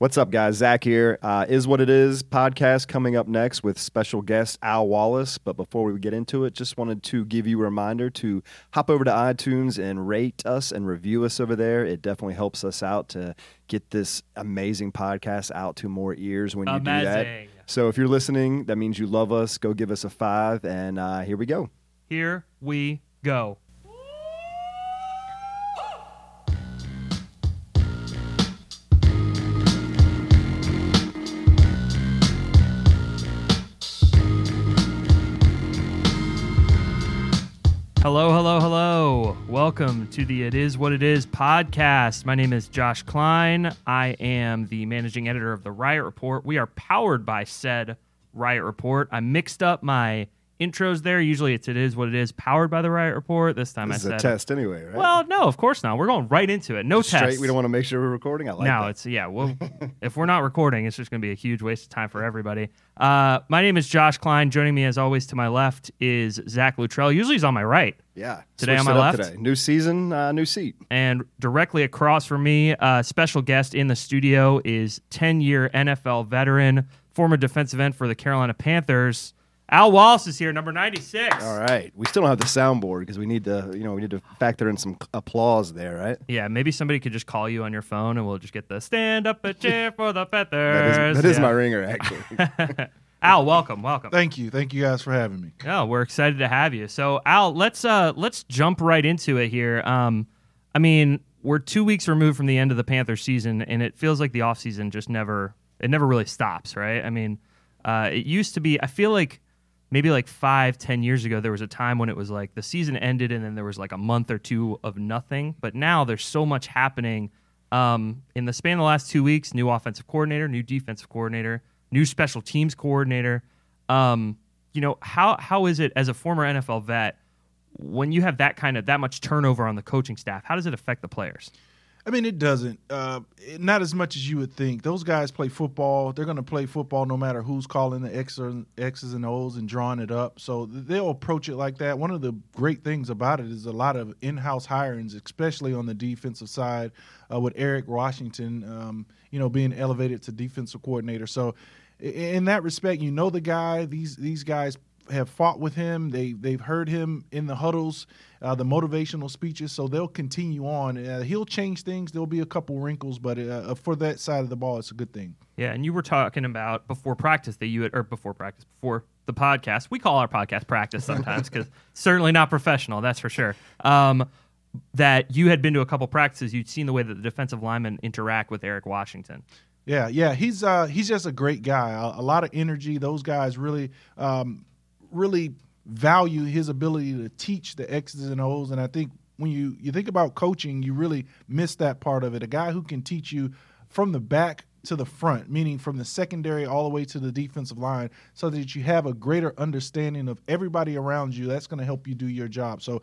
What's up, guys? Zach here. Is What It Is podcast coming up next with special guest Al Wallace. But before we get into it, just wanted to give you a reminder to hop over to iTunes and rate us and review us over there. It definitely helps us out to get this amazing podcast out to more ears when you do that. So if you're listening, that means you love us. Go give us a 5, and here we go. Here we go. Hello, hello, hello. Welcome to the It Is What It Is podcast. My name is Josh Klein. I am the managing editor of the Riot Report. We are powered by said Riot Report. I mixed up my intros there. Usually it's It Is What It Is, powered by the Riot Report. This time I said... This is a test anyway, right? Well, no, of course not. We're going right into it. No test. We don't want to make sure we're recording. I like that. No, it's... Yeah, well, if we're not recording, it's just going to be a huge waste of time for everybody. My name is Josh Klein. Joining me, as always, to my left is Zach Luttrell. Usually he's on my right. Yeah. Today on my left. Today. New season, new seat. And directly across from me, special guest in the studio is 10-year NFL veteran, former defensive end for the Carolina Panthers, Al Wallace is here, number 96. All right, we still don't have the soundboard because we need to, factor in some applause there, right? Yeah, maybe somebody could just call you on your phone and we'll just get the stand up and cheer for the Panthers. That is my ringer, actually. Al, welcome. Thank you guys for having me. Oh, we're excited to have you. So, Al, let's jump right into it here. We're 2 weeks removed from the end of the Panthers season, and it feels like the offseason just never really stops, right? It used to be. I feel like. Maybe 5-10 years ago, there was a time when it was the season ended and then there was a month or two of nothing. But now there's so much happening in the span of the last 2 weeks. New offensive coordinator, new defensive coordinator, new special teams coordinator. How is it as a former NFL vet when you have that much turnover on the coaching staff? How does it affect the players? It doesn't. Not as much as you would think. Those guys play football. They're going to play football no matter who's calling the X's and O's and drawing it up. So they'll approach it like that. One of the great things about it is a lot of in-house hirings, especially on the defensive side with Eric Washington, being elevated to defensive coordinator. So in that respect, the guy, these guys have fought with him. They've heard him in the huddles, the motivational speeches, so they'll continue on. He'll change things. There'll be a couple wrinkles, but for that side of the ball, it's a good thing. Yeah, and you were talking about before the podcast. We call our podcast practice sometimes because certainly not professional, that's for sure. That you had been to a couple practices. You'd seen the way that the defensive linemen interact with Eric Washington. Yeah. He's just a great guy. A lot of energy. Those guys really value his ability to teach the X's and O's. And I think when you think about coaching, you really miss that part of it. A guy who can teach you from the back to the front, meaning from the secondary all the way to the defensive line, so that you have a greater understanding of everybody around you. That's going to help you do your job. So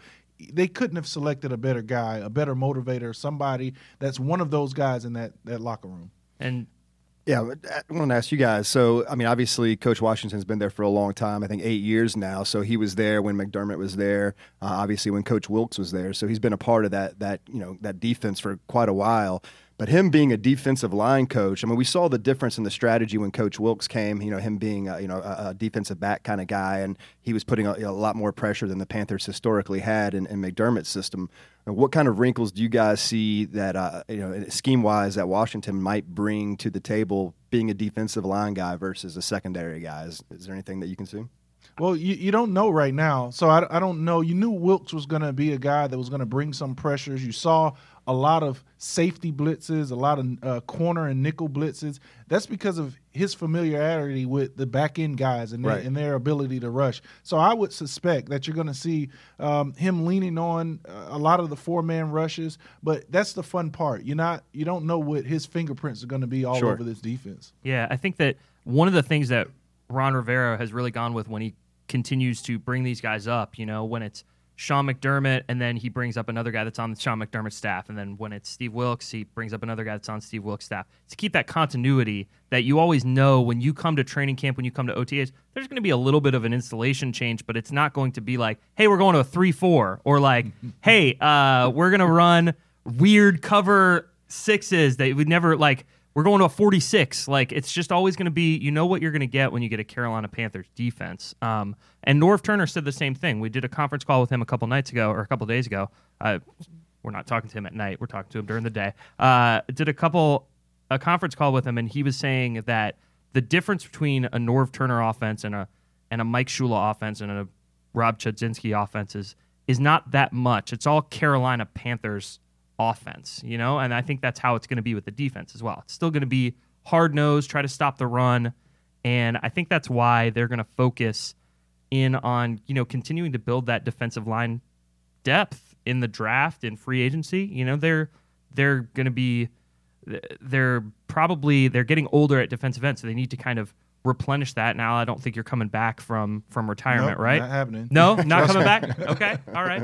they couldn't have selected a better guy, a better motivator, somebody that's one of those guys in that locker room. And yeah, I want to ask you guys. So, obviously, Coach Washington's been there for a long time, I think 8 years now. So he was there when McDermott was there, obviously when Coach Wilkes was there. So he's been a part of that defense for quite a while. But him being a defensive line coach, we saw the difference in the strategy when Coach Wilkes came, him being a defensive back kind of guy, and he was putting a lot more pressure than the Panthers historically had in McDermott's system. And what kind of wrinkles do you guys see that, scheme-wise, that Washington might bring to the table being a defensive line guy versus a secondary guy? Is there anything that you can see? Well, you don't know right now, so I don't know. You knew Wilkes was going to be a guy that was going to bring some pressures. You saw a lot of safety blitzes, a lot of corner and nickel blitzes. That's because of his familiarity with the back-end guys and their ability to rush. So I would suspect that you're going to see him leaning on a lot of the four-man rushes, but that's the fun part. You don't know what his fingerprints are going to be all over this defense. Yeah, I think that one of the things that Ron Rivera has really gone with when he continues to bring these guys up, when it's Sean McDermott, and then he brings up another guy that's on Sean McDermott's staff. And then when it's Steve Wilkes, he brings up another guy that's on Steve Wilkes' staff. To keep that continuity that you always know when you come to training camp, when you come to OTAs, there's going to be a little bit of an installation change, but it's not going to be like, hey, we're going to a 3-4, or hey, we're going to run weird cover sixes that we never We're going to a 46. Like, it's just always going to be, you know what you're going to get when you get a Carolina Panthers defense. And Norv Turner said the same thing. We did a conference call with him a couple days ago. We're not talking to him at night. We're talking to him during the day. Did a conference call with him, and he was saying that the difference between a Norv Turner offense and a Mike Shula offense and a Rob Chudzinski offense is not that much. It's all Carolina Panthers offense, you know, and I think that's how it's going to be with the defense as well. It's still going to be hard-nosed, try to stop the run, and I think that's why they're going to focus in on, you know, continuing to build that defensive line depth in the draft and free agency. You know, they're getting older at defensive end, so they need to kind of replenish that. Now, I don't think you're coming back from retirement, right? Not happening. No, not coming back. Okay, all right.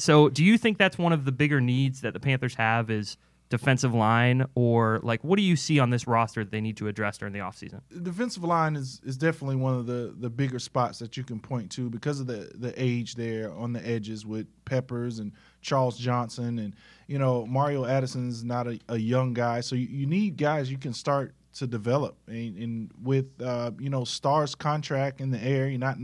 So, do you think that's one of the bigger needs that the Panthers have is defensive line, or like what do you see on this roster that they need to address during the offseason? The defensive line is definitely one of the bigger spots that you can point to because of the age there on the edges with Peppers and Charles Johnson, and you know Mario Addison's not a young guy, so you need guys you can start to develop, and with you know Starr's contract in the air, you're not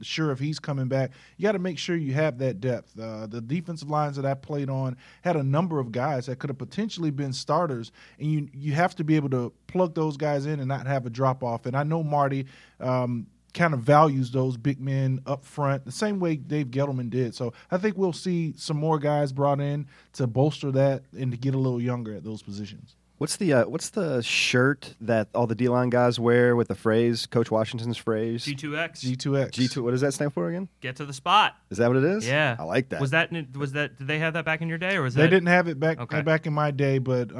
sure if he's coming back. You got to make sure you have that depth. The defensive lines that I played on had a number of guys that could have potentially been starters, and you have to be able to plug those guys in and not have a drop off. And I know Marty kind of values those big men up front the same way Dave Gettleman did. So I think we'll see some more guys brought in to bolster that and to get a little younger at those positions. What's the shirt that all the D-line guys wear with the phrase, Coach Washington's phrase? G2X. G2X. G2. What does that stand for again? Get to the spot. Is that what it is? Yeah, I like that. Did they have that back in your day, or was they didn't have it back in my day? But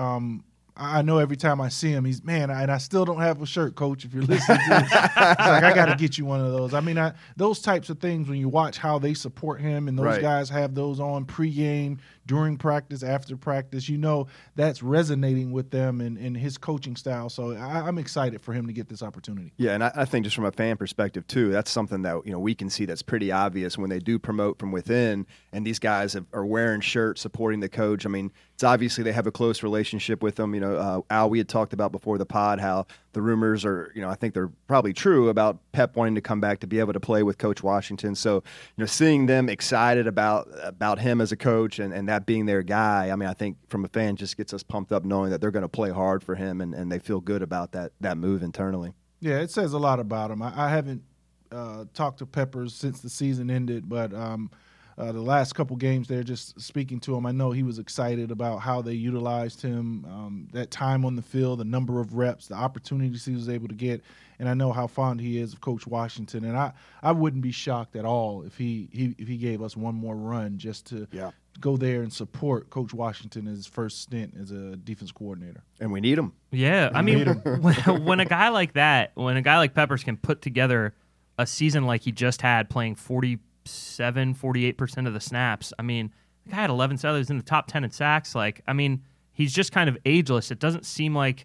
I know every time I see him, he's and I still don't have a shirt, Coach. If you're listening to this, it's like I got to get you one of those. I mean, those types of things when you watch how they support him, and those guys have those on pregame, during practice, after practice, you know that's resonating with them and his coaching style. So I'm excited for him to get this opportunity. Yeah, and I think just from a fan perspective too, that's something that you know we can see that's pretty obvious when they do promote from within, and these guys are wearing shirts supporting the coach. I mean, it's obviously they have a close relationship with them. You know, Al, we had talked about before the pod how the rumors are, you know, I think they're probably true about Pep wanting to come back to be able to play with Coach Washington. So, you know, seeing them excited about him as a coach and that being their guy, I mean, I think from a fan just gets us pumped up knowing that they're going to play hard for him and they feel good about that move internally. Yeah, it says a lot about him. I haven't talked to Peppers since the season ended, but the last couple games there, just speaking to him, I know he was excited about how they utilized him, that time on the field, the number of reps, the opportunities he was able to get, and I know how fond he is of Coach Washington. And I wouldn't be shocked at all if he gave us one more run just to go there and support Coach Washington in his first stint as a defense coordinator. And we need him. Yeah, I mean, when a guy like that, when a guy like Peppers can put together a season like he just had playing 48% of the snaps. I mean, the guy had 11 sellers in the top 10 in sacks. Like, I mean, he's just kind of ageless. It doesn't seem like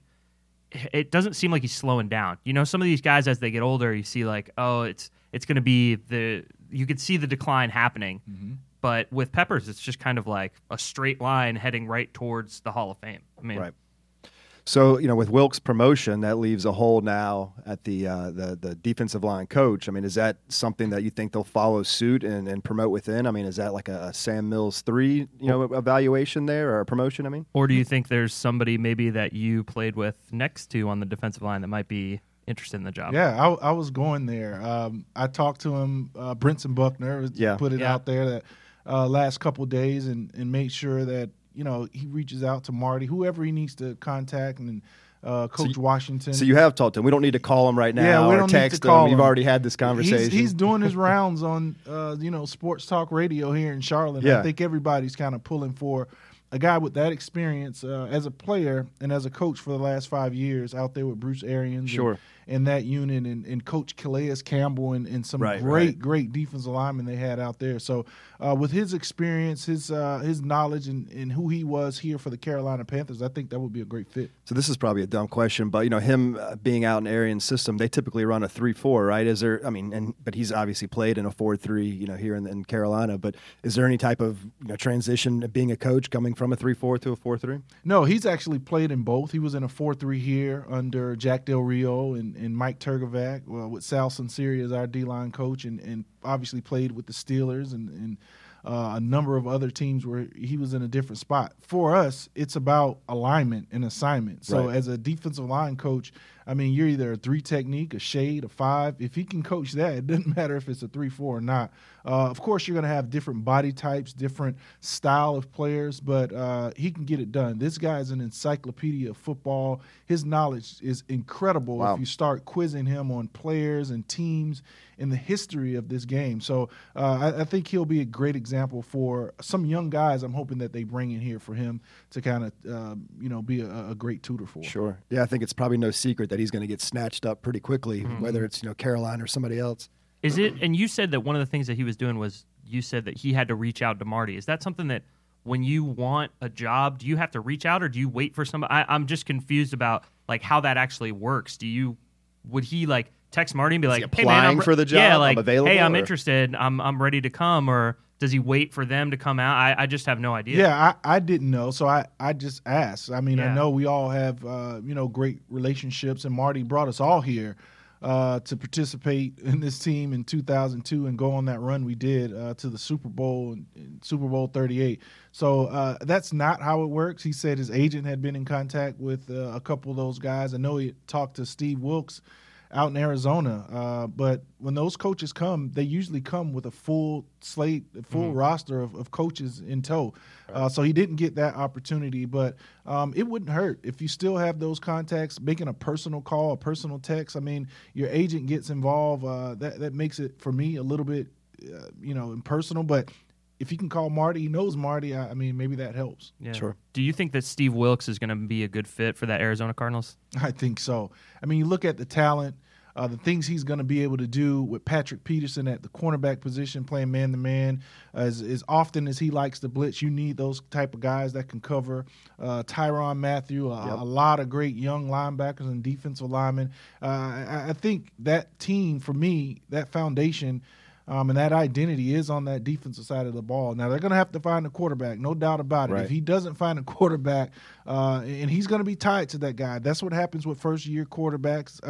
he's slowing down. You know, some of these guys as they get older, you see like, oh, it's going to be you could see the decline happening. Mm-hmm. But with Peppers, it's just kind of like a straight line heading right towards the Hall of Fame. I mean, right. So, you know, with Wilkes' promotion, that leaves a hole now at the defensive line coach. I mean, is that something that you think they'll follow suit and promote within? I mean, is that like a Sam Mills 3, you know, evaluation there or a promotion, I mean? Or do you think there's somebody maybe that you played with next to on the defensive line that might be interested in the job? Yeah, I was going there. I talked to him, Brinson Buckner, out there that last couple of days and made sure that, you know, he reaches out to Marty, whoever he needs to contact, and Coach Washington. So you have talked to him. We don't need to call him right now or text him. You've already had this conversation. He's doing his rounds on, you know, sports talk radio here in Charlotte. Yeah. I think everybody's kind of pulling for a guy with that experience as a player and as a coach for the last 5 years out there with Bruce Arians and that unit and Coach Calais Campbell and some great defensive linemen they had out there. So with his experience, his knowledge and who he was here for the Carolina Panthers, I think that would be a great fit. So this is probably a dumb question, but, you know, him being out in Arians' system, they typically run a 3-4, right? Is there, I mean, and but he's obviously played in a 4-3, you know, here in Carolina, but is there any type of, you know, transition being a coach coming from a 3-4 to a 4-3? No, he's actually played in both. He was in a 4-3 here under Jack Del Rio and Mike Trgovac, with Sal Sunseri as our D-line coach, and obviously played with the Steelers and a number of other teams where he was in a different spot. For us, it's about alignment and assignment. So Right. As a defensive line coach, I mean, you're either a 3 technique, a shade, a 5. If he can coach that, it doesn't matter if it's a 3-4 or not. Of course, you're going to have different body types, different style of players, but he can get it done. This guy is an encyclopedia of football. His knowledge is incredible. Wow. If you start quizzing him on players and teams in the history of this game. So I think he'll be a great example for some young guys. I'm hoping that they bring in here for him to kind of, be a great tutor for. Sure. Yeah, I think it's probably no secret that he's going to get snatched up pretty quickly, mm-hmm. whether it's, Carolina or somebody else. Is it? And you said that one of the things that he was doing was you said that he had to reach out to Marty. Is that something that when you want a job, do you have to reach out or do you wait for somebody? I'm just confused about, how that actually works. Would he, text Marty and be like, "Hey, man, for the job? Yeah, I'm available. Hey, I'm interested. I'm ready to come." Or does he wait for them to come out? I just have no idea. Yeah, I didn't know, so I just asked. I mean, yeah. I know we all have great relationships, and Marty brought us all here to participate in this team in 2002 and go on that run we did to the Super Bowl and Super Bowl 38. So that's not how it works. He said his agent had been in contact with a couple of those guys. I know he talked to Steve Wilkes out in Arizona, but when those coaches come, they usually come with a full slate, a full mm-hmm. roster of coaches in tow. So he didn't get that opportunity, but it wouldn't hurt if you still have those contacts, making a personal call, a personal text. I mean, your agent gets involved. That makes it, for me, a little bit, impersonal, but if you can call Marty, he knows Marty. I mean, maybe that helps. Yeah. Sure. Do you think that Steve Wilkes is going to be a good fit for that Arizona Cardinals? I think so. I mean, you look at the talent, the things he's going to be able to do with Patrick Peterson at the cornerback position, playing man-to-man. As often as he likes to blitz, you need those type of guys that can cover. Tyrann Mathieu, a lot of great young linebackers and defensive linemen. I think that team, for me, that foundation – and that identity is on that defensive side of the ball. Now, they're going to have to find a quarterback, no doubt about it. Right. If he doesn't find a quarterback, and he's going to be tied to that guy. That's what happens with first-year quarterbacks,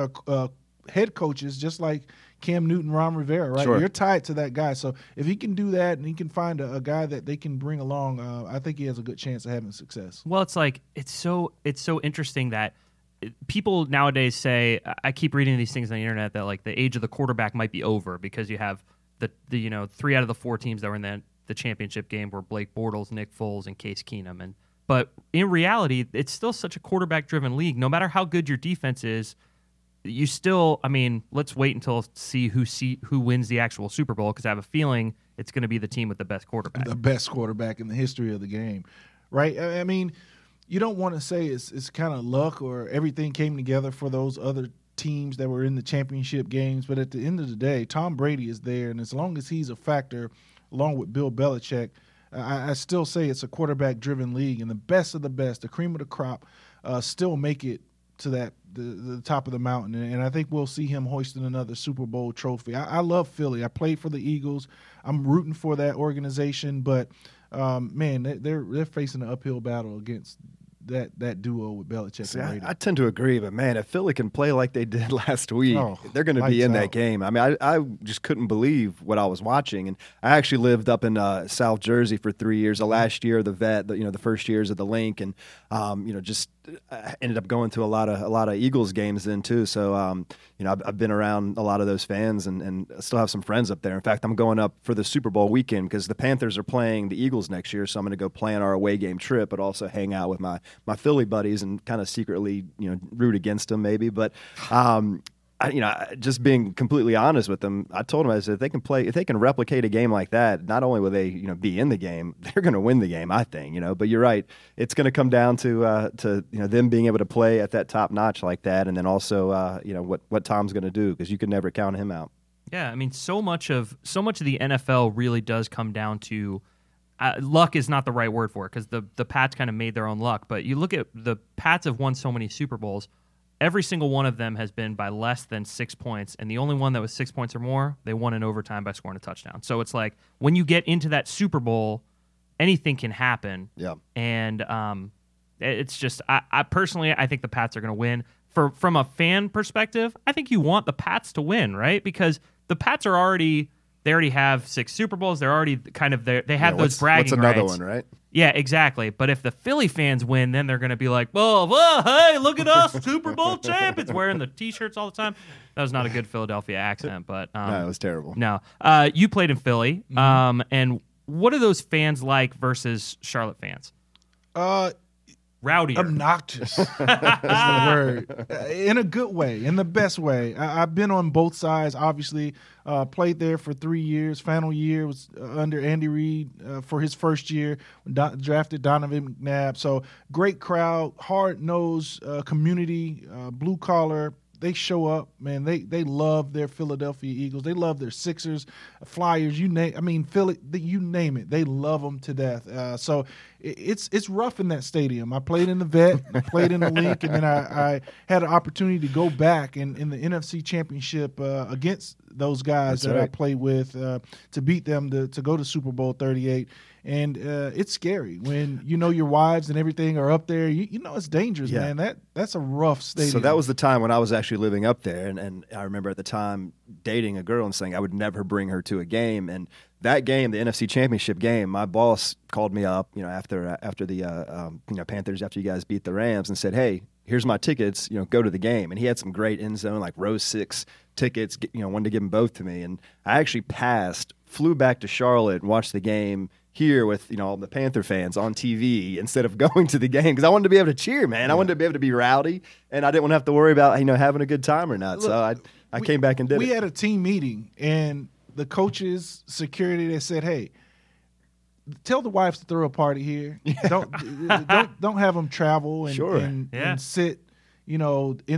head coaches, just like Cam Newton, Ron Rivera, right? Sure. You're tied to that guy. So if he can do that and he can find a guy that they can bring along, I think he has a good chance of having success. Well, it's so interesting that people nowadays say, I keep reading these things on the internet, that the age of the quarterback might be over because you have – The 3 out of the 4 teams that were in the championship game were Blake Bortles, Nick Foles, and Case Keenum. But in reality, it's still such a quarterback-driven league. No matter how good your defense is, you still, let's wait until see who wins the actual Super Bowl, because I have a feeling it's going to be the team with the best quarterback. The best quarterback in the history of the game, right? I mean, you don't want to say it's kind of luck or everything came together for those other teams that were in the championship games, but at the end of the day, Tom Brady is there, and as long as he's a factor, along with Bill Belichick, I still say it's a quarterback-driven league, and the best of the best, the cream of the crop, still make it to the top of the mountain, and I think we'll see him hoisting another Super Bowl trophy. I love Philly. I played for the Eagles. I'm rooting for that organization, but, man, they're facing an uphill battle against that duo with Belichick. See, and Brady. I tend to agree, but man, if Philly can play like they did last week, they're going to be in that game. I mean, I just couldn't believe what I was watching, and I actually lived up in South Jersey for 3 years. The last year, the first years of the Link, and just ended up going to a lot of Eagles games then too. So I've been around a lot of those fans, and still have some friends up there. In fact, I'm going up for the Super Bowl weekend because the Panthers are playing the Eagles next year, so I'm going to go plan our away game trip, but also hang out with my Philly buddies and kind of secretly, root against them maybe. But, just being completely honest with them, I told them, I said, if they can replicate a game like that, not only will they, be in the game, they're going to win the game, I think, but you're right. It's going to come down to them being able to play at that top notch like that. And then also, what Tom's going to do, because you can never count him out. Yeah. I mean, so much of the NFL really does come down to, luck is not the right word for it, because the Pats kind of made their own luck. But you look at the Pats have won so many Super Bowls. Every single one of them has been by less than 6 points, and the only one that was 6 points or more, they won in overtime by scoring a touchdown. So it's like when you get into that Super Bowl, anything can happen. Yeah. And it's just I personally, I think the Pats are going to win. From a fan perspective, I think you want the Pats to win, right? Because the Pats are already – they already have six Super Bowls. They're already kind of – they have those bragging rights. That's another one, right? Yeah, exactly. But if the Philly fans win, then they're going to be like, well, hey, look at us, Super Bowl champions, wearing the T-shirts all the time. That was not a good Philadelphia accent, but no, it was terrible. No. You played in Philly, and what are those fans like versus Charlotte fans? Rowdy, obnoxious. That's the word. In a good way, in the best way. I've been on both sides. Obviously, played there for 3 years. Final year was under Andy Reid for his first year. Drafted Donovan McNabb. So great crowd, hard-nosed community, blue collar. They show up, man. They love their Philadelphia Eagles. They love their Sixers, Flyers. Philly. You name it. They love them to death. So it's rough in that stadium. I played in the Vet, I played in the Link, and then I had an opportunity to go back in the NFC Championship against those guys I played with to beat them to go to Super Bowl 38. And it's scary when your wives and everything are up there. You know it's dangerous, man. That's a rough stadium. So that was the time when I was actually living up there, and I remember at the time dating a girl and saying I would never bring her to a game. And that game, the NFC Championship game, my boss called me up, after the Panthers, after you guys beat the Rams, and said, "Hey, here's my tickets. Go to the game." And he had some great end zone, like row 6 tickets. Wanted to give them both to me, and I actually flew back to Charlotte and watched the game here with all the Panther fans on TV instead of going to the game, because I wanted to be able to cheer, man. I wanted to be able to be rowdy, and I didn't want to have to worry about having a good time or not. Look, so I came back and did it. We had a team meeting, and the coaches, security, they said, "Hey, tell the wives to throw a party here. Don't have them travel and sit, in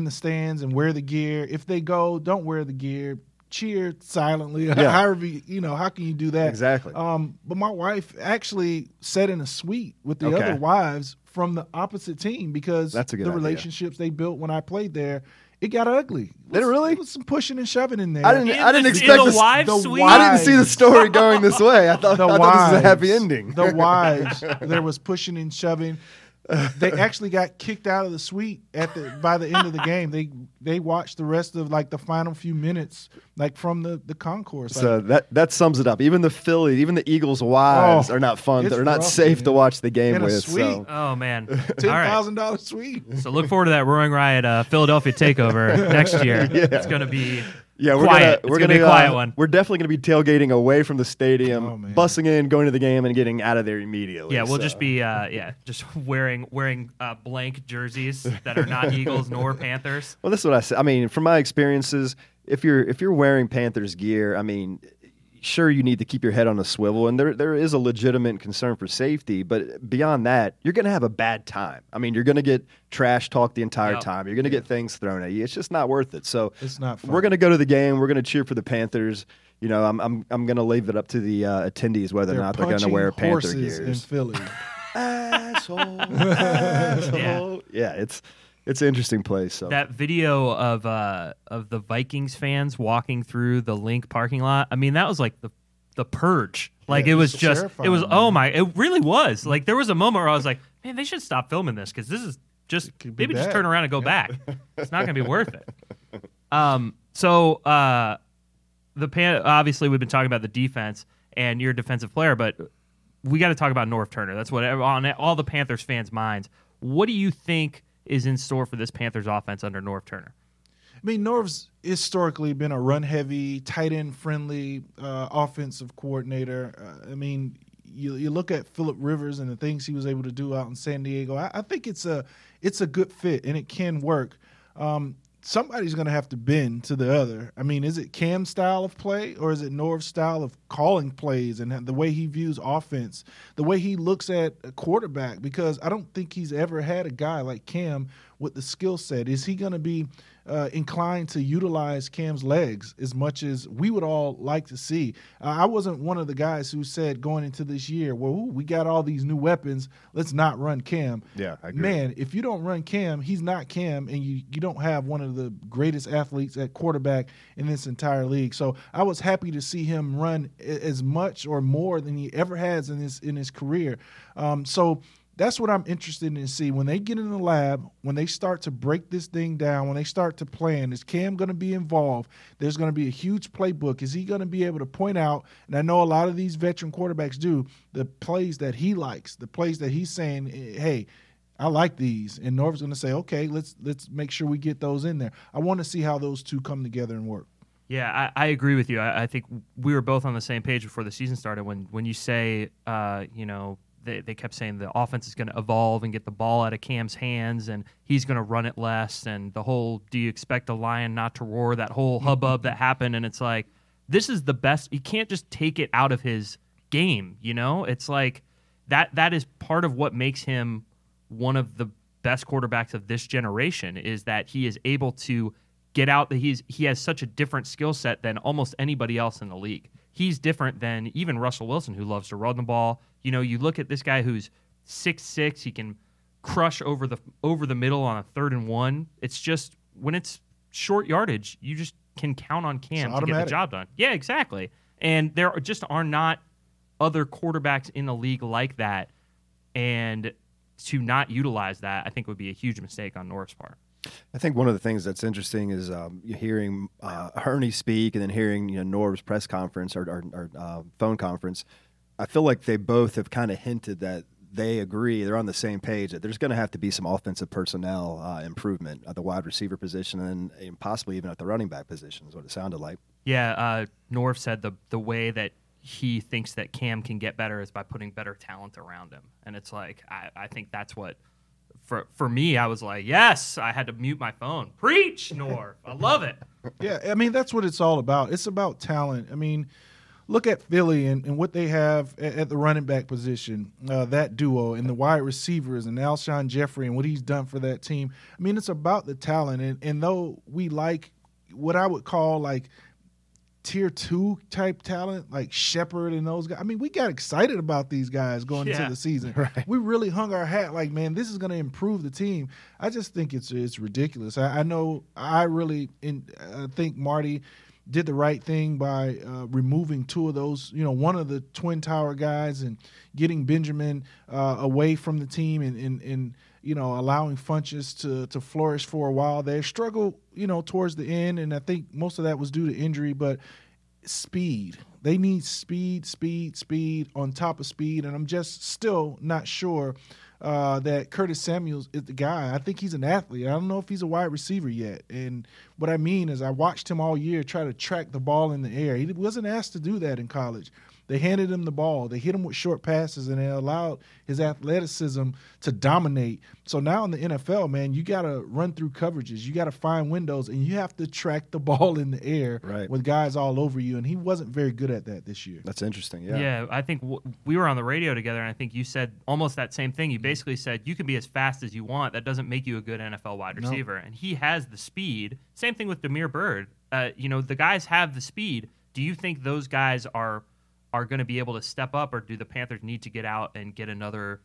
the stands and wear the gear. If they go, don't wear the gear. Cheer silently." However, how can you do that? Exactly. But my wife actually sat in a suite with the other wives from the opposite team, because the relationships they built when I played there, it got ugly. Did it really? There was some pushing and shoving in there. I didn't expect this. I didn't see the story going this way. I thought this was a happy ending. The wives, there was pushing and shoving. They actually got kicked out of the suite by the end of the game. They watched the rest of the final few minutes from the concourse. So that sums it up. Even the Philly, even the Eagles' wives are not fun. They're not safe to watch the game with. So. Oh man, $10,000 suite. So look forward to that Roaring Riot Philadelphia takeover next year. Yeah. It's going to be. Yeah, we're gonna be a quiet one. We're definitely gonna be tailgating away from the stadium, bussing in, going to the game, and getting out of there immediately. Yeah, we'll just be just wearing blank jerseys that are not Eagles nor Panthers. Well, that's what I said. From my experiences, if you're wearing Panthers gear, sure, you need to keep your head on a swivel, and there is a legitimate concern for safety, but beyond that, you're going to have a bad time. You're going to get trash talk the entire time. You're going to get things thrown at you. It's just not worth it. So it's not fun. We're going to go to the game. We're going to cheer for the Panthers. I'm going to leave it up to the attendees whether or not they're going to wear Panther gears. In Philly. Asshole. Asshole. Yeah, it's an interesting place. So. That video of the Vikings fans walking through the Link parking lot, that was like the purge. Like it was just, it was, oh my, it really was. Like there was a moment where I was like, man, they should stop filming this, because this is just, maybe just turn around and go back. It's not going to be worth it. So obviously we've been talking about the defense and you're a defensive player, but we got to talk about Norv Turner. That's what on all the Panthers fans' minds. What do you think is in store for this Panthers offense under Norv Turner? Norv's historically been a run-heavy, tight-end-friendly offensive coordinator. You look at Phillip Rivers and the things he was able to do out in San Diego. I think it's a good fit, and it can work. Somebody's going to have to bend to the other. Is it Cam's style of play, or is it Norv's style of calling plays and the way he views offense, the way he looks at a quarterback? Because I don't think he's ever had a guy like Cam with the skill set? Is he going to be inclined to utilize Cam's legs as much as we would all like to see? I wasn't one of the guys who said going into this year, well, we got all these new weapons, let's not run Cam. Yeah, I agree. Man, if you don't run Cam, he's not Cam, and you don't have one of the greatest athletes at quarterback in this entire league. So I was happy to see him run as much or more than he ever has in his career. So that's what I'm interested in, see when they get in the lab, when they start to break this thing down, when they start to plan, is Cam going to be involved? There's going to be a huge playbook. Is he going to be able to point out, and I know a lot of these veteran quarterbacks do, the plays that he likes, the plays that he's saying, hey, I like these. And Norv's going to say, okay, let's make sure we get those in there. I want to see how those two come together and work. Yeah, I agree with you. I think we were both on the same page before the season started when you say, they kept saying the offense is going to evolve and get the ball out of Cam's hands and he's going to run it less, and the whole do you expect a lion not to roar, that whole hubbub that happened. And it's like, this is the best. You can't just take it out of his game, you know? It's like that is part of what makes him one of the best quarterbacks of this generation, is that he is able to get out. He has such a different skill set than almost anybody else in the league. He's different than even Russell Wilson, who loves to run the ball. You know, you look at this guy who's 6'6", he can crush over the middle on a 3rd and 1. It's just, when it's short yardage, you just can count on Cam to get the job done. Yeah, exactly. And there just are not other quarterbacks in the league like that. And to not utilize that, I think, would be a huge mistake on Norv's part. I think one of the things that's interesting is hearing Hurney speak and then hearing Norv's press conference or phone conference. I feel like they both have kind of hinted that they agree, they're on the same page, that there's going to have to be some offensive personnel improvement at the wide receiver position and possibly even at the running back position is what it sounded like. Yeah, Norv said the way that he thinks that Cam can get better is by putting better talent around him. And it's like, I think that's what... For me, I was like, yes, I had to mute my phone. Preach, Norv. I love it. Yeah, I mean, that's what it's all about. It's about talent. I mean, look at Philly and what they have at the running back position, that duo, and the wide receivers, and Alshon Jeffrey and what he's done for that team. I mean, it's about the talent. And though we like what I would call like tier 2 type talent, like Shepard and those guys. I mean, we got excited about these guys going into the season. Right. We really hung our hat like, man, this is going to improve the team. I just think it's ridiculous. I know I really think Marty did the right thing by removing two of those, one of the Twin Tower guys and getting Benjamin away from the team and allowing Funchess to flourish for a while there. Struggle, towards the end, and I think most of that was due to injury, but speed. They need speed on top of speed, and I'm just still not sure that Curtis Samuels is the guy. I think he's an athlete. I don't know if he's a wide receiver yet, and what I mean is I watched him all year try to track the ball in the air. He wasn't asked to do that in college. They handed him the ball. They hit him with short passes, and they allowed his athleticism to dominate. So now in the NFL, man, you got to run through coverages. You got to find windows, and you have to track the ball in the air with guys all over you, and he wasn't very good at that this year. That's interesting, yeah. Yeah, I think we were on the radio together, and I think you said almost that same thing. You basically said you can be as fast as you want. That doesn't make you a good NFL wide receiver. Nope. And he has the speed. Same thing with Demir Byrd. The guys have the speed. Do you think those guys are going to be able to step up, or do the Panthers need to get out and get another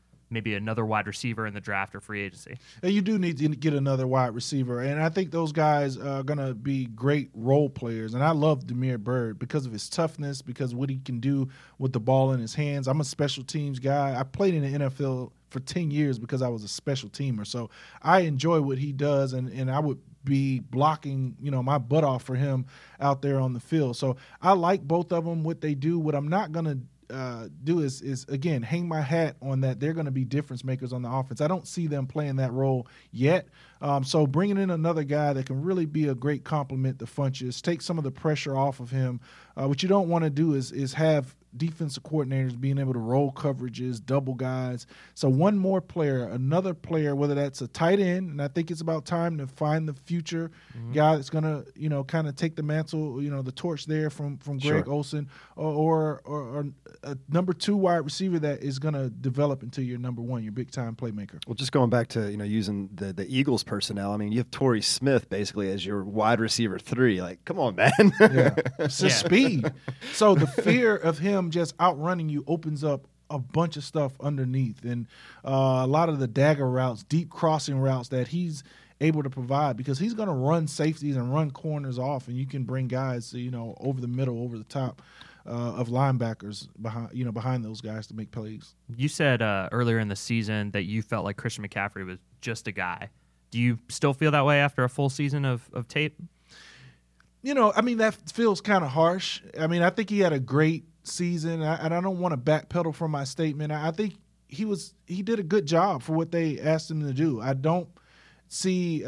wide receiver in the draft or free agency? You do need to get another wide receiver, and I think those guys are going to be great role players. And I love Demir Byrd because of his toughness, because of what he can do with the ball in his hands. I'm a special teams guy. I played in the NFL for 10 years because I was a special teamer, so I enjoy what he does, and I would be blocking, my butt off for him out there on the field. So I like both of them, what they do. What I'm not going to do is again, hang my hat on that. They're going to be difference makers on the offense. I don't see them playing that role yet. So bringing in another guy that can really be a great compliment to Funchess, take some of the pressure off of him. What you don't want to do is have defensive coordinators being able to roll coverages, double guys. So one more player, another player, whether that's a tight end, and I think it's about time to find the future guy that's going to, you know, kind of take the mantle, you know, the torch there from Greg Olsen, or a number two wide receiver that is going to develop into your number one, your big-time playmaker. Well, just going back to, you know, using the Eagles personnel, I mean, you have Torrey Smith basically as your wide receiver three. Like, come on, man. It's the speed. So the fear of him just outrunning you opens up a bunch of stuff underneath, and a lot of the dagger routes, deep crossing routes that he's able to provide, because he's going to run safeties and run corners off, and you can bring guys, you know, over the middle, over the top of linebackers behind those guys to make plays. You said earlier in the season that you felt like Christian McCaffrey was just a guy. Do you still feel that way after a full season of tape? You know, I mean, that feels kind of harsh. I mean, I think he had a great season, and I don't want to backpedal from my statement. I think he did a good job for what they asked him to do. I don't see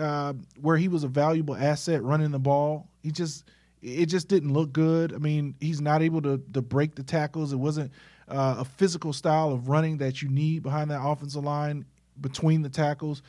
where he was a valuable asset running the ball. It just didn't look good. I mean, he's not able to break the tackles. It wasn't a physical style of running that you need behind that offensive line between the tackles.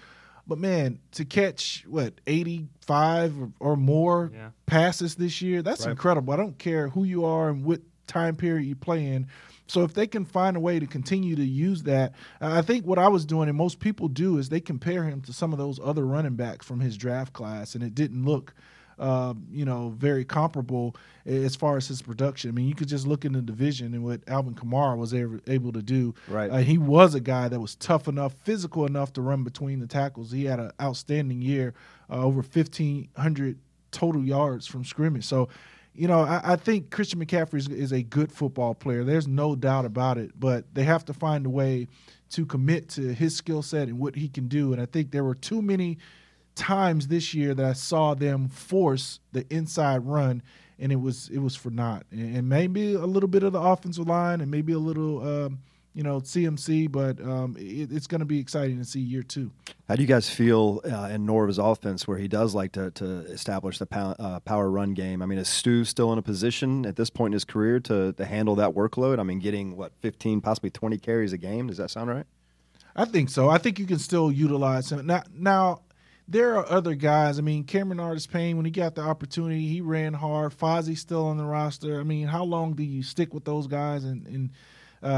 But, man, to catch, 85 or more passes this year, that's incredible. I don't care who you are and what time period you play in. So if they can find a way to continue to use that, I think what I was doing, and most people do, is they compare him to some of those other running backs from his draft class, and it didn't look very comparable as far as his production. I mean, you could just look in the division and what Alvin Kamara was able to do. Right. He was a guy that was tough enough, physical enough to run between the tackles. He had an outstanding year, over 1,500 total yards from scrimmage. So, you know, I think Christian McCaffrey is a good football player. There's no doubt about it, but they have to find a way to commit to his skill set and what he can do. And I think there were too many times this year that I saw them force the inside run, and it was for naught. And maybe a little bit of the offensive line, and maybe a little CMC, but it's going to be exciting to see year two. How do you guys feel in Norv's offense, where he does like to establish the power run game? I mean, is Stu still in a position at this point in his career to handle that workload? I mean, getting 15, possibly 20 carries a game. Does that sound right? I think so. I think you can still utilize him now. There are other guys. I mean, Cameron Artis Payne, when he got the opportunity, he ran hard. Fozzie's still on the roster. I mean, how long do you stick with those guys, and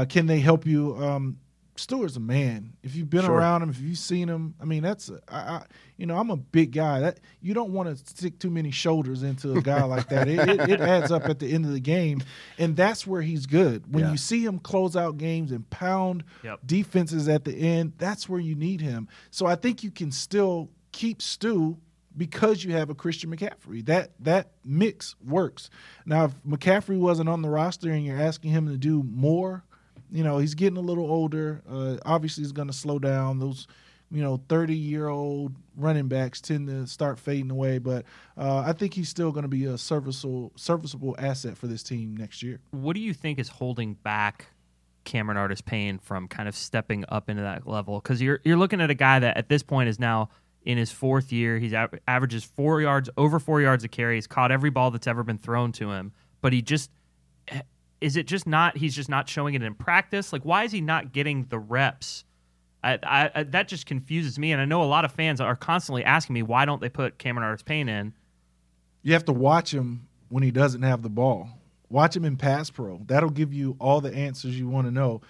can they help you? Stewart's a man. If you've been around him, if you've seen him, I mean, I'm a big guy. You don't want to stick too many shoulders into a guy like that. It adds up at the end of the game, and that's where he's good. When you see him close out games and pound defenses at the end, that's where you need him. So I think you can still – keep Stu because you have a Christian McCaffrey. That mix works. Now, if McCaffrey wasn't on the roster and you're asking him to do more, you know, he's getting a little older. Obviously, he's going to slow down. Those, 30-year-old running backs tend to start fading away. But I think he's still going to be a serviceable asset for this team next year. What do you think is holding back Cameron Artis Payne from kind of stepping up into that level? Because you're looking at a guy that at this point is now – in his fourth year, he averages 4 yards, over 4 yards a carry. He's caught every ball that's ever been thrown to him. But he's just not showing it in practice? Like, why is he not getting the reps? I that just confuses me. And I know a lot of fans are constantly asking me, why don't they put Cameron Artis Payne in? You have to watch him when he doesn't have the ball. Watch him in pass pro. That'll give you all the answers you want to know.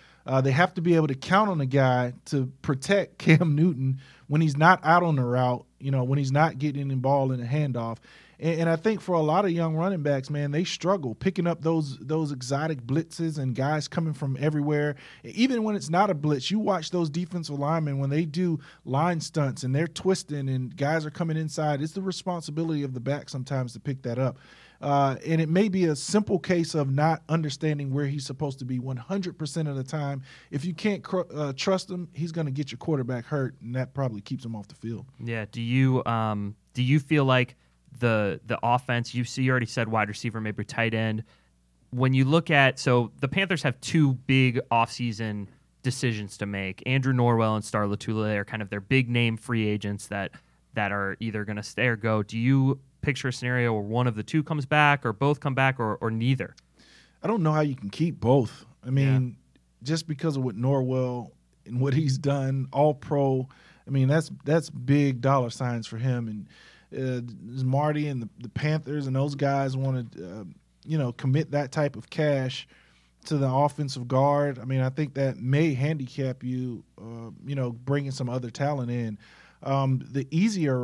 They have to be able to count on a guy to protect Cam Newton when he's not out on the route, when he's not getting the ball in the handoff. And I think for a lot of young running backs, man, they struggle picking up those exotic blitzes and guys coming from everywhere. Even when it's not a blitz, you watch those defensive linemen when they do line stunts and they're twisting and guys are coming inside. It's the responsibility of the back sometimes to pick that up. And it may be a simple case of not understanding where he's supposed to be 100% of the time. If you can't trust him, he's going to get your quarterback hurt, and that probably keeps him off the field. Yeah. Do you feel like the offense? You already said wide receiver, maybe tight end. When you look at, so the Panthers have two big offseason decisions to make. Andrew Norwell and Star Lotulelei are kind of their big name free agents that are either going to stay or go. Do you picture a scenario where one of the two comes back or both come back or neither? I don't know how you can keep both. I mean, just because of what Norwell and what he's done, all pro, I mean, that's big dollar signs for him. And Marty and the Panthers and those guys want to, commit that type of cash to the offensive guard. I mean, I think that may handicap you, bringing some other talent in. The easier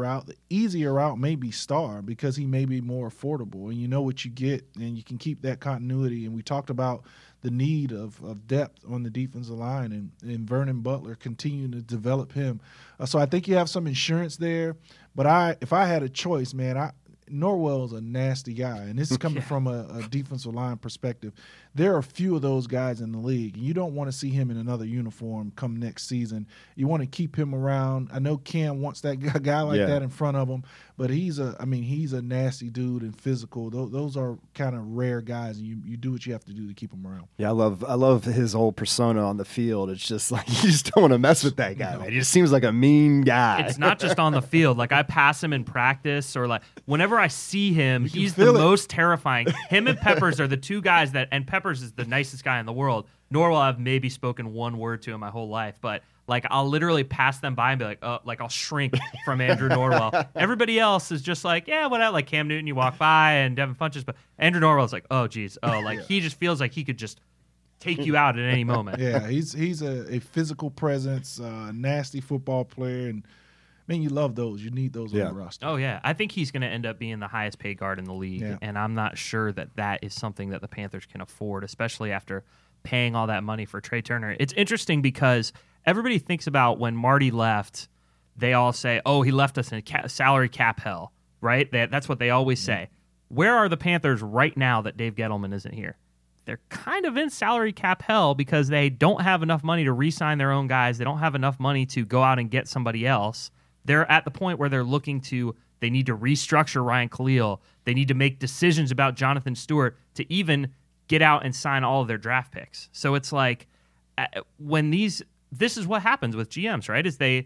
route may be Star because he may be more affordable, and you know what you get, and you can keep that continuity. And we talked about the need of depth on the defensive line, and Vernon Butler continuing to develop him. So I think you have some insurance there. But if I had a choice, man, Norwell's a nasty guy, and this is coming from a defensive line perspective. There are a few of those guys in the league, and you don't want to see him in another uniform come next season. You want to keep him around. I know Cam wants that guy like that in front of him, but he's a nasty dude and physical. Those are kind of rare guys, and you do what you have to do to keep him around. Yeah, I love his whole persona on the field. It's just like you just don't want to mess with that guy. No. Man. He just seems like a mean guy. It's not just on the field. Like I pass him in practice, or like whenever I see him, he's the most terrifying. Him and Peppers are the two guys and Peppers is the nicest guy in the world. Norwell, I've maybe spoken one word to him my whole life, but like I'll literally pass them by and be like, oh, like I'll shrink from Andrew Norwell. Everybody else is just like, yeah, whatever. Like Cam Newton, you walk by, and Devin Funchess, but Andrew Norwell's like, oh geez, oh, like he just feels like he could just take you out at any moment. Yeah, he's a physical presence, nasty football player, and I mean, you love those. You need those on the roster. Oh, yeah. I think he's going to end up being the highest paid guard in the league, and I'm not sure that is something that the Panthers can afford, especially after paying all that money for Trai Turner. It's interesting because everybody thinks about when Marty left, they all say, oh, he left us in salary cap hell, right? That's what they always say. Where are the Panthers right now that Dave Gettleman isn't here? They're kind of in salary cap hell because they don't have enough money to re-sign their own guys. They don't have enough money to go out and get somebody else. They're at the point where they need to restructure Ryan Khalil. They need to make decisions about Jonathan Stewart to even get out and sign all of their draft picks. So it's like this is what happens with GMs, right? Is they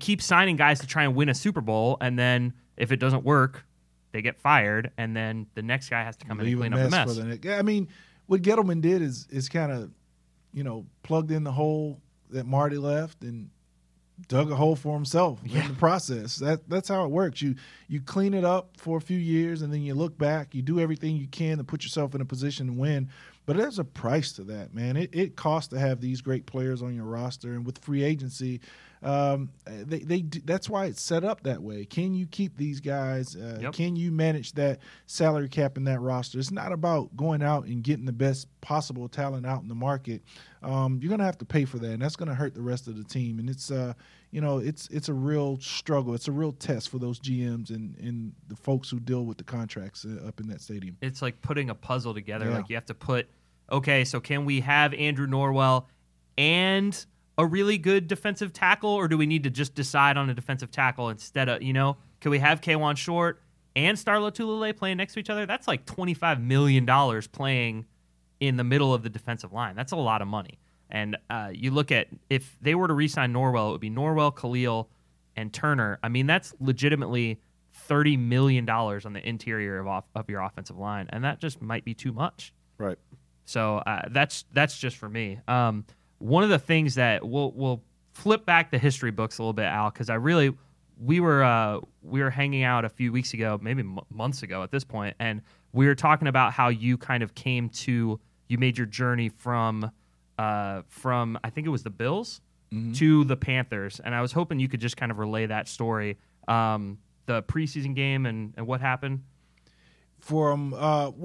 keep signing guys to try and win a Super Bowl, and then if it doesn't work, they get fired, and then the next guy has to come and clean up the mess. I mean, what Gettleman did is kind of, plugged in the hole that Marty left and dug a hole for himself in the process. That's how it works. You clean it up for a few years, and then you look back. You do everything you can to put yourself in a position to win. But there's a price to that, man. It costs to have these great players on your roster. And with free agency, that's why it's set up that way. Can you keep these guys? Can you manage that salary cap in that roster? It's not about going out and getting the best possible talent out in the market. You're going to have to pay for that, and that's going to hurt the rest of the team. And it's a real struggle. It's a real test for those GMs and the folks who deal with the contracts up in that stadium. It's like putting a puzzle together. Yeah. Like you have to put, okay, so can we have Andrew Norwell and a really good defensive tackle, or do we need to just decide on a defensive tackle instead of, can we have Kaywan Short and Star Lotulelei playing next to each other? That's like $25 million playing in the middle of the defensive line. That's a lot of money. And you look at if they were to re-sign Norwell, it would be Norwell, Khalil, and Turner. I mean, that's legitimately $30 million on the interior of your offensive line, and that just might be too much. Right. So that's just for me. One of the things that we'll flip back the history books a little bit, Al, because we were hanging out a few weeks ago, maybe months ago at this point, and we were talking about how you kind of you made your journey from I think it was the Bills to the Panthers, and I was hoping you could just kind of relay that story, the preseason game and what happened. It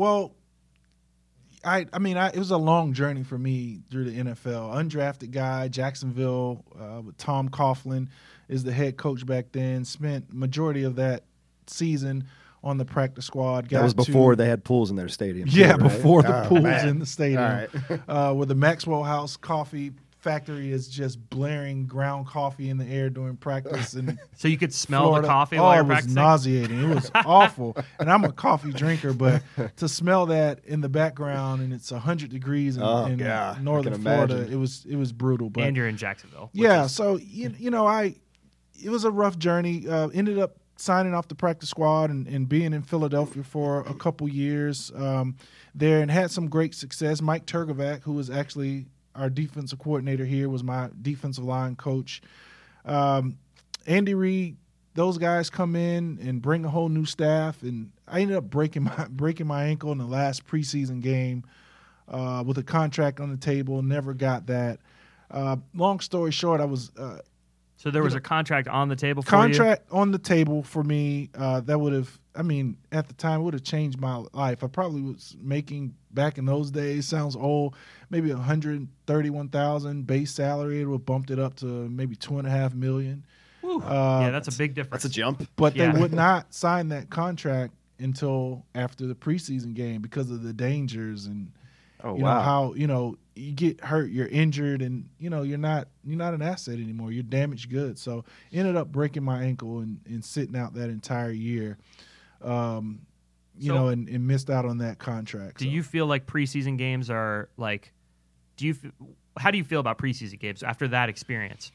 was a long journey for me through the NFL. Undrafted guy, Jacksonville, with Tom Coughlin is the head coach back then. Spent majority of that season on the practice squad. That was before they had pools in their stadium. Yeah, before the pools in the stadium. Right. Where the Maxwell House coffee factory is just blaring ground coffee in the air during practice. And so you could smell Florida. The coffee while you're practicing? It was nauseating. It was awful. And I'm a coffee drinker, but to smell that in the background, and it's 100 degrees in northern Florida, it was brutal. But, and you're in Jacksonville. Yeah, so, it was a rough journey. Ended up signing off the practice squad and being in Philadelphia for a couple years there and had some great success. Mike Trgovac, who was actually our defensive coordinator here, was my defensive line coach. Andy Reid, those guys come in and bring a whole new staff, and I ended up breaking my ankle in the last preseason game with a contract on the table. Never got that. Long story short, I was so there was a contract on the table for you? Contract on the table for me that would have, I mean, at the time, would have changed my life. I probably was making, back in those days, sounds old, maybe $131,000 base salary. It would have bumped it up to maybe $2.5 million. Yeah, that's a big difference. That's a jump. But they would not sign that contract until after the preseason game because of the dangers and know, how, you know, you get hurt, you're injured, and you know you're not an asset anymore. You're damaged goods. So ended up breaking my ankle and sitting out that entire year, and missed out on that contract. Do you feel like preseason games are like? How do you feel about preseason games after that experience?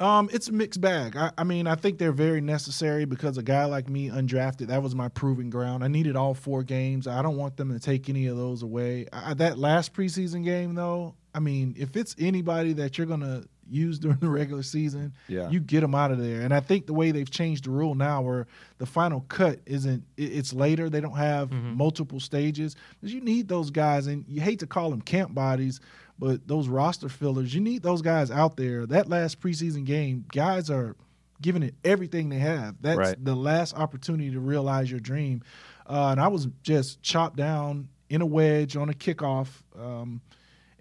It's a mixed bag. I mean, I think they're very necessary because a guy like me, undrafted, that was my proving ground. I needed all four games. I don't want them to take any of those away. That last preseason game, though, I mean, if it's anybody that you're going to use during the regular season, you get them out of there. And I think the way they've changed the rule now where the final cut isn't – it's later. They don't have multiple stages. Because you need those guys, and you hate to call them camp bodies, but those roster fillers, you need those guys out there. That last preseason game, guys are giving it everything they have. That's the last opportunity to realize your dream. And I was just chopped down in a wedge on a kickoff in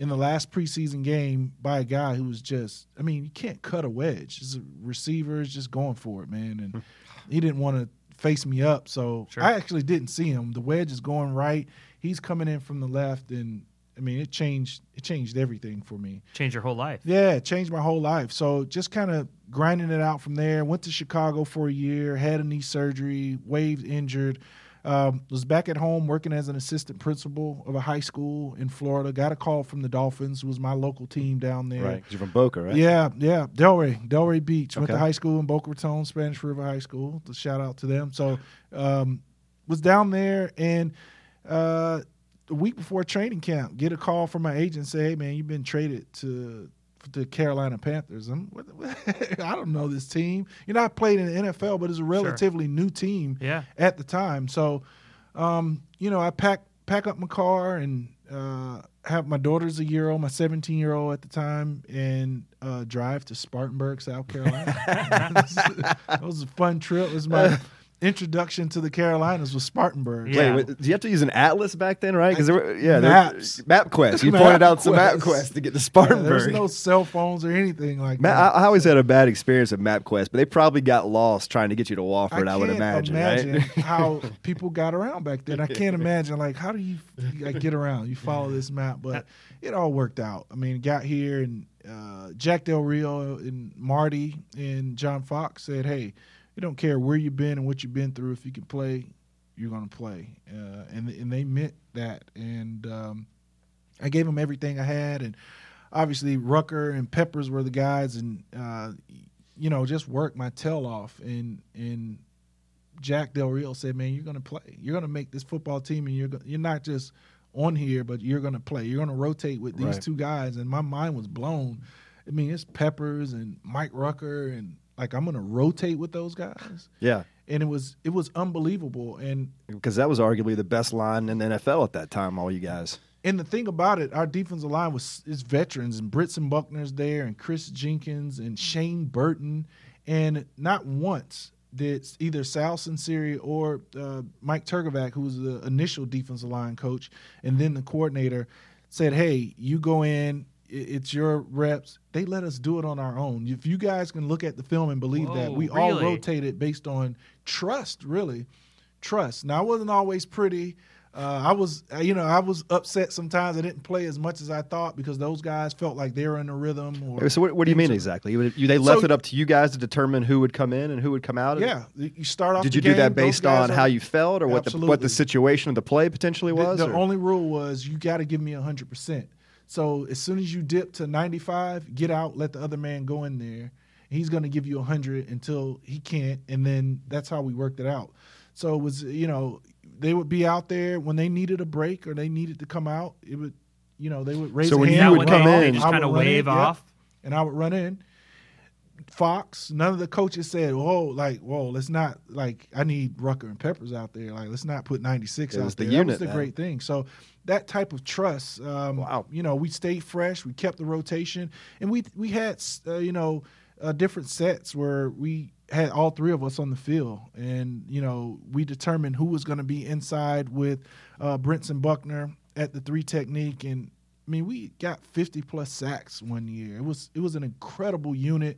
the last preseason game by a guy who was just – I mean, you can't cut a wedge. Just a receiver is just going for it, man. And he didn't want to face me up, so I actually didn't see him. The wedge is going right. He's coming in from the left, and – I mean, it changed everything for me. Changed your whole life. Yeah, it changed my whole life. So just kind of grinding it out from there. Went to Chicago for a year, had a knee surgery, waived injured. Was back at home working as an assistant principal of a high school in Florida. Got a call from the Dolphins, who was my local team down there. Right, you're from Boca, right? Yeah, Delray Beach. Okay. Went to high school in Boca Raton, Spanish River High School. Shout out to them. So was down there and the week before training camp, get a call from my agent, say, "Hey man, you've been traded to the Carolina Panthers." I don't know this team. You know, I played in the NFL, but it's a relatively new team at the time. So, I pack up my car and have my daughter's a year old, my 17-year-old at the time, and drive to Spartanburg, South Carolina. It was a fun trip. It was my introduction to the Carolinas was Spartanburg. Yeah. Wait, do you have to use an atlas back then, right? Because maps. MapQuest. You pointed out some MapQuest to get to Spartanburg. Yeah, there's no cell phones or anything like that. I always had a bad experience with MapQuest, but they probably got lost trying to get you to Wofford. I would imagine right? How people got around back then. I can't imagine how do you get around? You follow this map, but it all worked out. I mean, got here and Jack Del Rio and Marty and John Fox said, "Hey, you don't care where you've been and what you've been through. If you can play, you're going to play." And they meant that. And I gave them everything I had. And obviously Rucker and Peppers were the guys. And, just worked my tail off. And Jack Del Rio said, "Man, you're going to play. You're going to make this football team. And you're not just on here, but you're going to play. You're going to rotate with these two guys." And my mind was blown. I mean, it's Peppers and Mike Rucker and – I'm going to rotate with those guys. Yeah. And it was unbelievable. And because that was arguably the best line in the NFL at that time, all you guys. And the thing about it, our defensive line is veterans, and Brinson Buckner's there and Chris Jenkins and Shane Burton. And not once did either Sal Sunseri or Mike Trgovac, who was the initial defensive line coach and then the coordinator, said, "Hey, you go in. It's your reps." They let us do it on our own. If you guys can look at the film and believe that, we all rotated based on trust, really. Trust. Now, I wasn't always pretty. I was upset sometimes. I didn't play as much as I thought because those guys felt like they were in the rhythm. So what do you mean exactly? They left it up to you guys to determine who would come in and who would come out? Yeah. You start off. Did you do that based on how you felt or what the situation of the play potentially was? The only rule was you got to give me 100%. So as soon as you dip to 95, get out, let the other man go in there. he's going to give you 100 until he can't, and then that's how we worked it out. So it was, you know, they would be out there when they needed a break or they needed to come out. It would, you know, they would raise their hand. So when you would come in, just kind of wave off. And I would run in. Fox, none of the coaches said, whoa, let's not, like, I need Rucker and Peppers out there. Like, let's not put 96 out there. That was the great thing. So that type of trust, you know, we stayed fresh. We kept the rotation. And we had, different sets where we had all three of us on the field. And, you know, we determined who was going to be inside with Brinson Buckner at the three technique. And, I mean, we got 50-plus sacks one year. It was an incredible unit.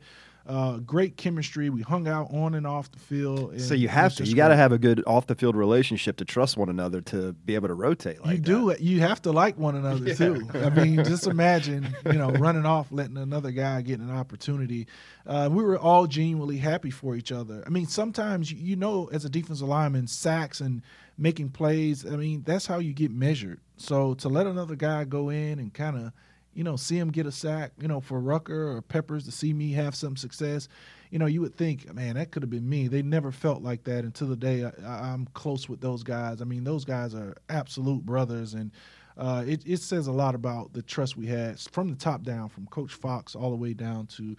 Great chemistry. We hung out on and off the field. And so you have to. You got to have a good off-the-field relationship to trust one another to be able to rotate like that. You do. You have to like one another, too. I mean, just imagine, you know, running off, letting another guy get an opportunity. We were all genuinely happy for each other. I mean, sometimes, you know, as a defensive lineman, sacks and making plays, I mean, that's how you get measured. So to let another guy go in and kind of, you know, see him get a sack, you know, for Rucker or Peppers to see me have some success, you know, you would think, man, that could have been me. They never felt like that until the day I'm close with those guys. I mean, those guys are absolute brothers, and it says a lot about the trust we had from the top down, from Coach Fox all the way down to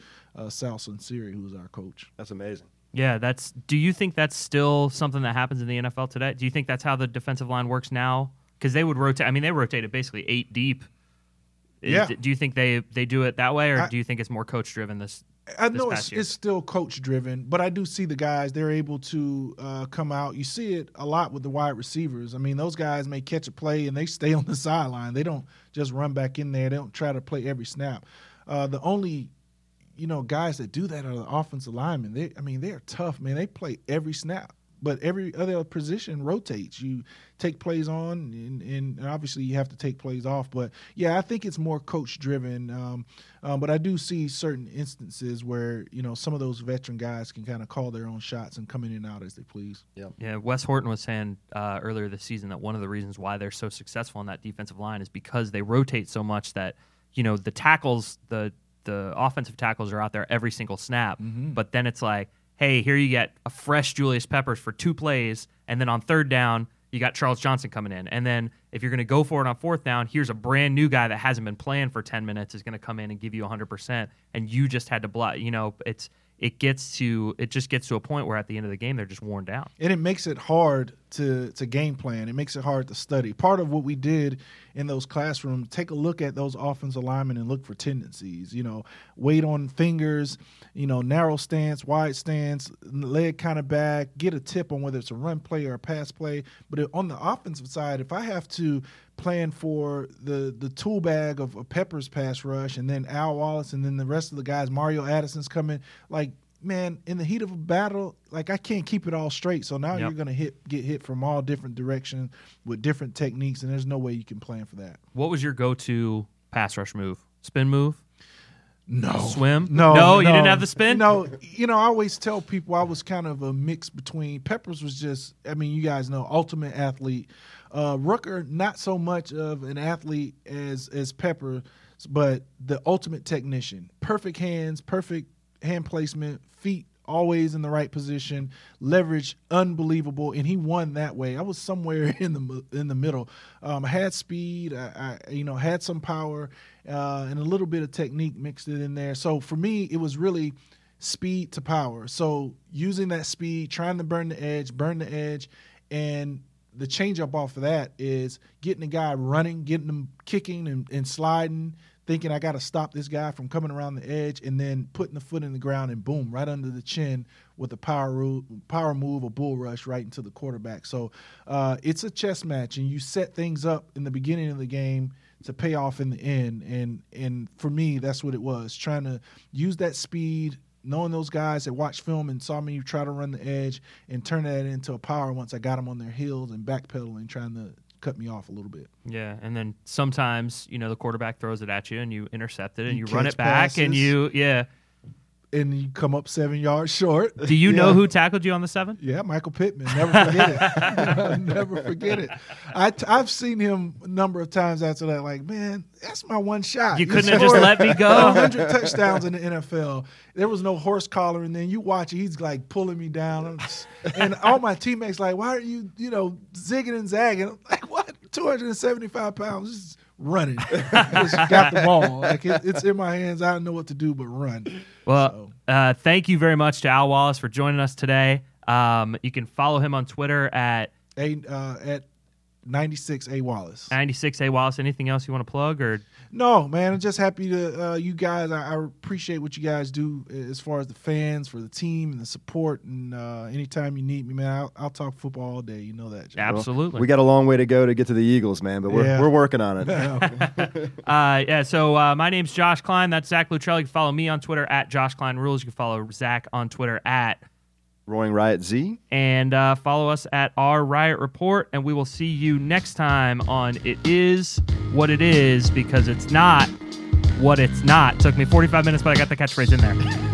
Sal Sunseri, who was our coach. That's amazing. Yeah, do you think that's still something that happens in the NFL today? Do you think that's how the defensive line works now? Because they would rotate. I mean, they rotated basically 8 deep. Yeah. Do you think they do it that way, or do you think it's more coach-driven this past year? I know it's still coach-driven, but I do see the guys, they're able to come out. You see it a lot with the wide receivers. I mean, those guys may catch a play, and they stay on the sideline. They don't just run back in there. They don't try to play every snap. The only guys that do that are the offensive linemen. They are tough, man. They play every snap. But every other position rotates. You take plays on, and obviously you have to take plays off. But, yeah, I think it's more coach-driven. But I do see certain instances where, you know, some of those veteran guys can kind of call their own shots and come in and out as they please. Yep. Yeah, Wes Horton was saying earlier this season that one of the reasons why they're so successful on that defensive line is because they rotate so much that, you know, the tackles, the offensive tackles are out there every single snap. Mm-hmm. But then it's like, hey, here you get a fresh Julius Peppers for 2 plays, and then on 3rd down, you got Charles Johnson coming in. And then if you're going to go for it on 4th down, here's a brand new guy that hasn't been playing for 10 minutes is going to come in and give you 100%, and you just had to block. You know, it just gets to a point where at the end of the game, they're just worn down. And it makes it hard to game plan. It makes it hard to study. Part of what we did in those classrooms, take a look at those offensive linemen and look for tendencies, you know, weight on fingers, you know, narrow stance, wide stance, leg kind of back, get a tip on whether it's a run play or a pass play. But on the offensive side, if I have to plan for the tool bag of a Peppers pass rush and then Al Wallace and then the rest of the guys, Mario Addison's coming, like, man, in the heat of a battle, like, I can't keep it all straight. So now you're going to get hit from all different directions with different techniques, and there's no way you can plan for that. What was your go-to pass rush move? Spin move? No. Swim? No. No, you didn't have the spin? No. You know, I always tell people I was kind of a mix between – Peppers was just – I mean, you guys know, ultimate athlete. Rucker, not so much of an athlete as Pepper, but the ultimate technician. Perfect hands, perfect hand placement, feet always in the right position, leverage unbelievable, and he won that way. I was somewhere in the middle. I had speed, I had some power, and a little bit of technique mixed it in there. So for me, it was really speed to power. So using that speed, trying to burn the edge, and the change-up off of that is getting a guy running, getting him kicking and sliding, thinking I got to stop this guy from coming around the edge, and then putting the foot in the ground and boom, right under the chin with a power move, a bull rush right into the quarterback. So it's a chess match, and you set things up in the beginning of the game to pay off in the end. And for me, that's what it was, trying to use that speed, knowing those guys that watched film and saw me try to run the edge and turn that into a power once I got them on their heels and backpedaling, trying to cut me off a little bit. Yeah, and then sometimes, you know, the quarterback throws it at you and you intercept it and you run it back passes. And you, yeah. and you come up 7 yards short. Do you know who tackled you on the 7? Yeah, Michael Pittman. Never forget it. Never forget it. I've seen him a number of times after that, like, man, that's my one shot. You couldn't have just let me go? 100 touchdowns in the NFL. There was no horse collar. And then you watch it, he's, like, pulling me down. And all my teammates like, why are you, zigging and zagging? I'm like, what? 275 pounds. This is running. Just got the ball. Like it's in my hands. I don't know what to do but run. Well, thank you very much to Al Wallace for joining us today. You can follow him on Twitter at 96AWallace. 96AWallace. Anything else you want to plug? Or no, man. I'm just happy to you guys. I appreciate what you guys do as far as the fans, for the team, and the support. And anytime you need me, man, I'll talk football all day. You know that, John. Absolutely. Well, we got a long way to go to get to the Eagles, man, but we're working on it. So my name's Josh Klein. That's Zach Luttrell. You can follow me on Twitter at Josh Klein Rules. You can follow Zach on Twitter at Roaring Riot Z. And follow us at our Riot Report, and we will see you next time on It Is What It Is, because it's not what it's not. Took me 45 minutes, but I got the catchphrase in there.